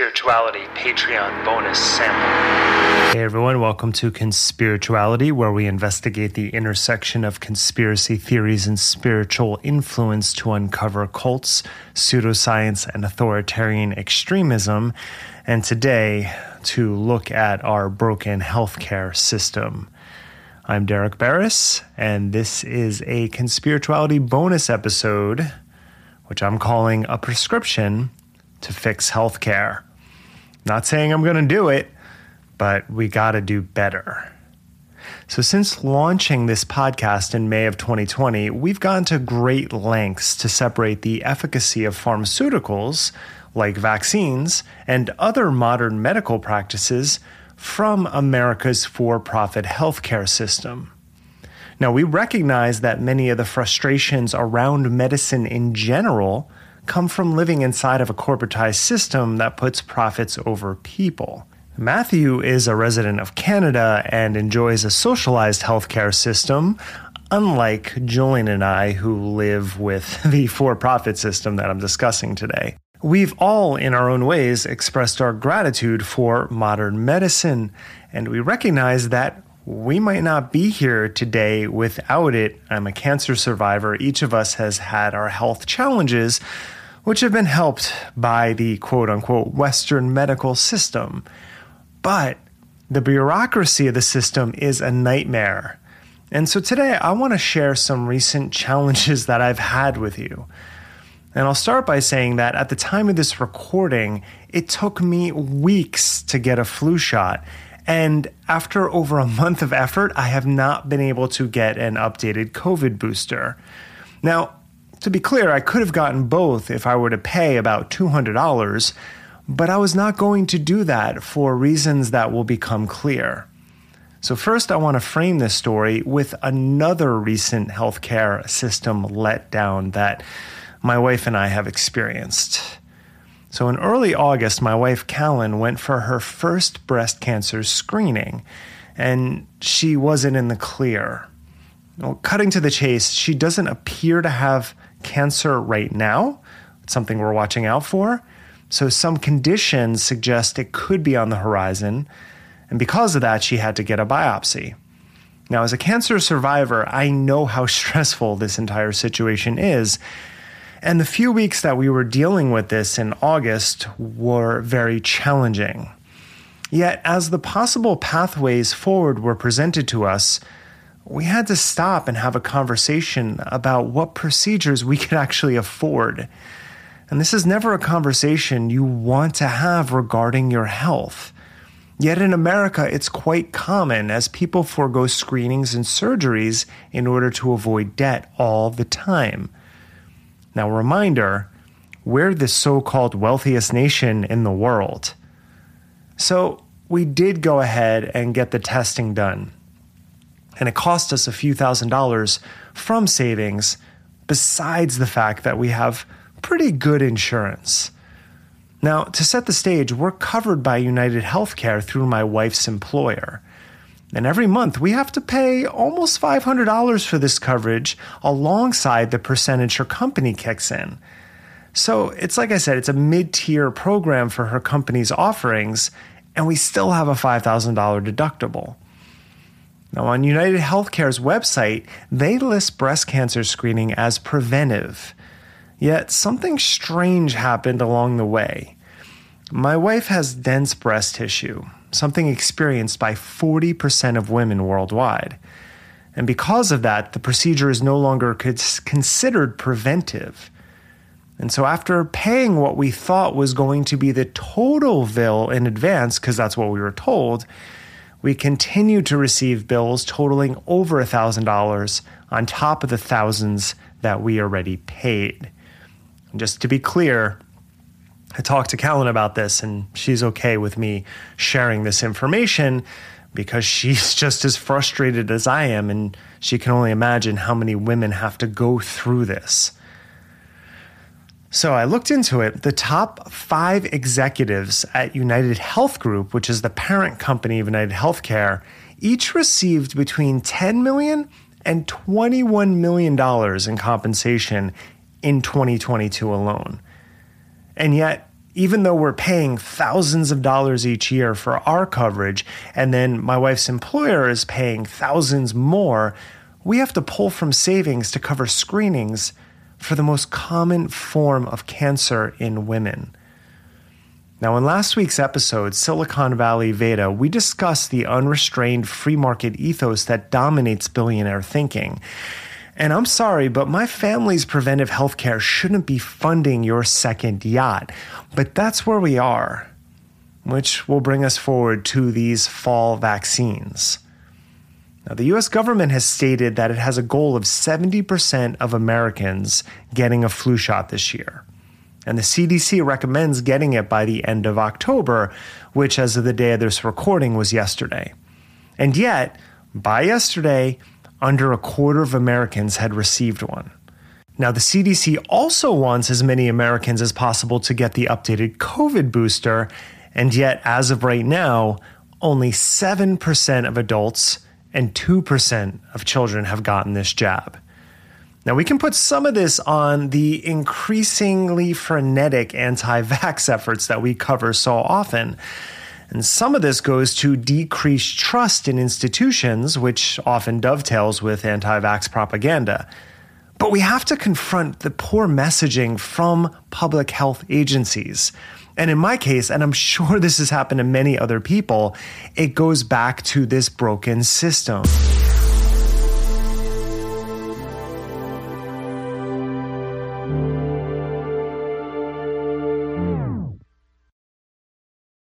Conspirituality Patreon bonus sample. Hey everyone, welcome to Conspirituality, where we investigate the intersection of conspiracy theories and spiritual influence to uncover cults, pseudoscience, and authoritarian extremism, and today to look at our broken healthcare system. I'm Derek Barris, and this is a Conspirituality bonus episode, which I'm calling a prescription to fix healthcare. Not saying I'm going to do it, but we got to do better. So since launching this podcast in May of 2020, we've gone to great lengths to separate the efficacy of pharmaceuticals, like vaccines, and other modern medical practices from America's for-profit healthcare system. Now, we recognize that many of the frustrations around medicine in general come from living inside of a corporatized system that puts profits over people. Matthew is a resident of Canada and enjoys a socialized healthcare system, unlike Julian and I, who live with the for-profit system that I'm discussing today. We've all, in our own ways, expressed our gratitude for modern medicine, and we recognize that we might not be here today without it. I'm a cancer survivor. Each of us has had our health challenges, which have been helped by the quote-unquote Western medical system. But the bureaucracy of the system is a nightmare. And so today I want to share some recent challenges that I've had with you. And I'll start by saying that at the time of this recording, it took me weeks to get a flu shot. And after over a month of effort, I have not been able to get an updated COVID booster. Now, to be clear, I could have gotten both if I were to pay about $200, but I was not going to do that for reasons that will become clear. So first, I want to frame this story with another recent healthcare system letdown that my wife and I have experienced. So in early August, my wife, Callan, went for her first breast cancer screening, and she wasn't in the clear. Well, cutting to the chase, she doesn't appear to have cancer right now. It's something we're watching out for. So some conditions suggest it could be on the horizon, and because of that, she had to get a biopsy. Now, as a cancer survivor, I know how stressful this entire situation is, and the few weeks that we were dealing with this in August were very challenging. Yet, as the possible pathways forward were presented to us, we had to stop and have a conversation about what procedures we could actually afford. And this is never a conversation you want to have regarding your health. Yet in America, it's quite common as people forego screenings and surgeries in order to avoid debt all the time. Now, a reminder, we're the so-called wealthiest nation in the world. So we did go ahead and get the testing done. And it cost us a few $1,000s from savings, besides the fact that we have pretty good insurance. Now, to set the stage, we're covered by United Healthcare through my wife's employer. And every month, we have to pay almost $500 for this coverage alongside the percentage her company kicks in. So it's like I said, it's a mid-tier program for her company's offerings, and we still have a $5,000 deductible. Now, on United Healthcare's website, they list breast cancer screening as preventive. Yet something strange happened along the way. My wife has dense breast tissue, something experienced by 40% of women worldwide. And because of that, the procedure is no longer considered preventive. And so after paying what we thought was going to be the total bill in advance, because that's what we were told, we continued to receive bills totaling over $1,000 on top of the thousands that we already paid. And just to be clear, I talked to Callan about this, and she's okay with me sharing this information because she's just as frustrated as I am, and she can only imagine how many women have to go through this. So I looked into it. The top 5 executives at United Health Group, which is the parent company of United Healthcare, each received between $10 million and $21 million in compensation in 2022 alone. And yet, even though we're paying thousands of dollars each year for our coverage, and then my wife's employer is paying thousands more, we have to pull from savings to cover screenings for the most common form of cancer in women. Now, in last week's episode, Silicon Valley Veda, we discussed the unrestrained free market ethos that dominates billionaire thinking. And I'm sorry, but my family's preventive healthcare shouldn't be funding your second yacht. But that's where we are, which will bring us forward to these fall vaccines. Now, the U.S. government has stated that it has a goal of 70% of Americans getting a flu shot this year. And the CDC recommends getting it by the end of October, which as of the day of this recording was yesterday. And yet, by yesterday, under a quarter of Americans had received one. Now, the CDC also wants as many Americans as possible to get the updated COVID booster. And yet, as of right now, only 7% of adults and 2% of children have gotten this jab. Now, we can put some of this on the increasingly frenetic anti-vax efforts that we cover so often. And some of this goes to decreased trust in institutions, which often dovetails with anti-vax propaganda. But we have to confront the poor messaging from public health agencies. And in my case, and I'm sure this has happened to many other people, it goes back to this broken system.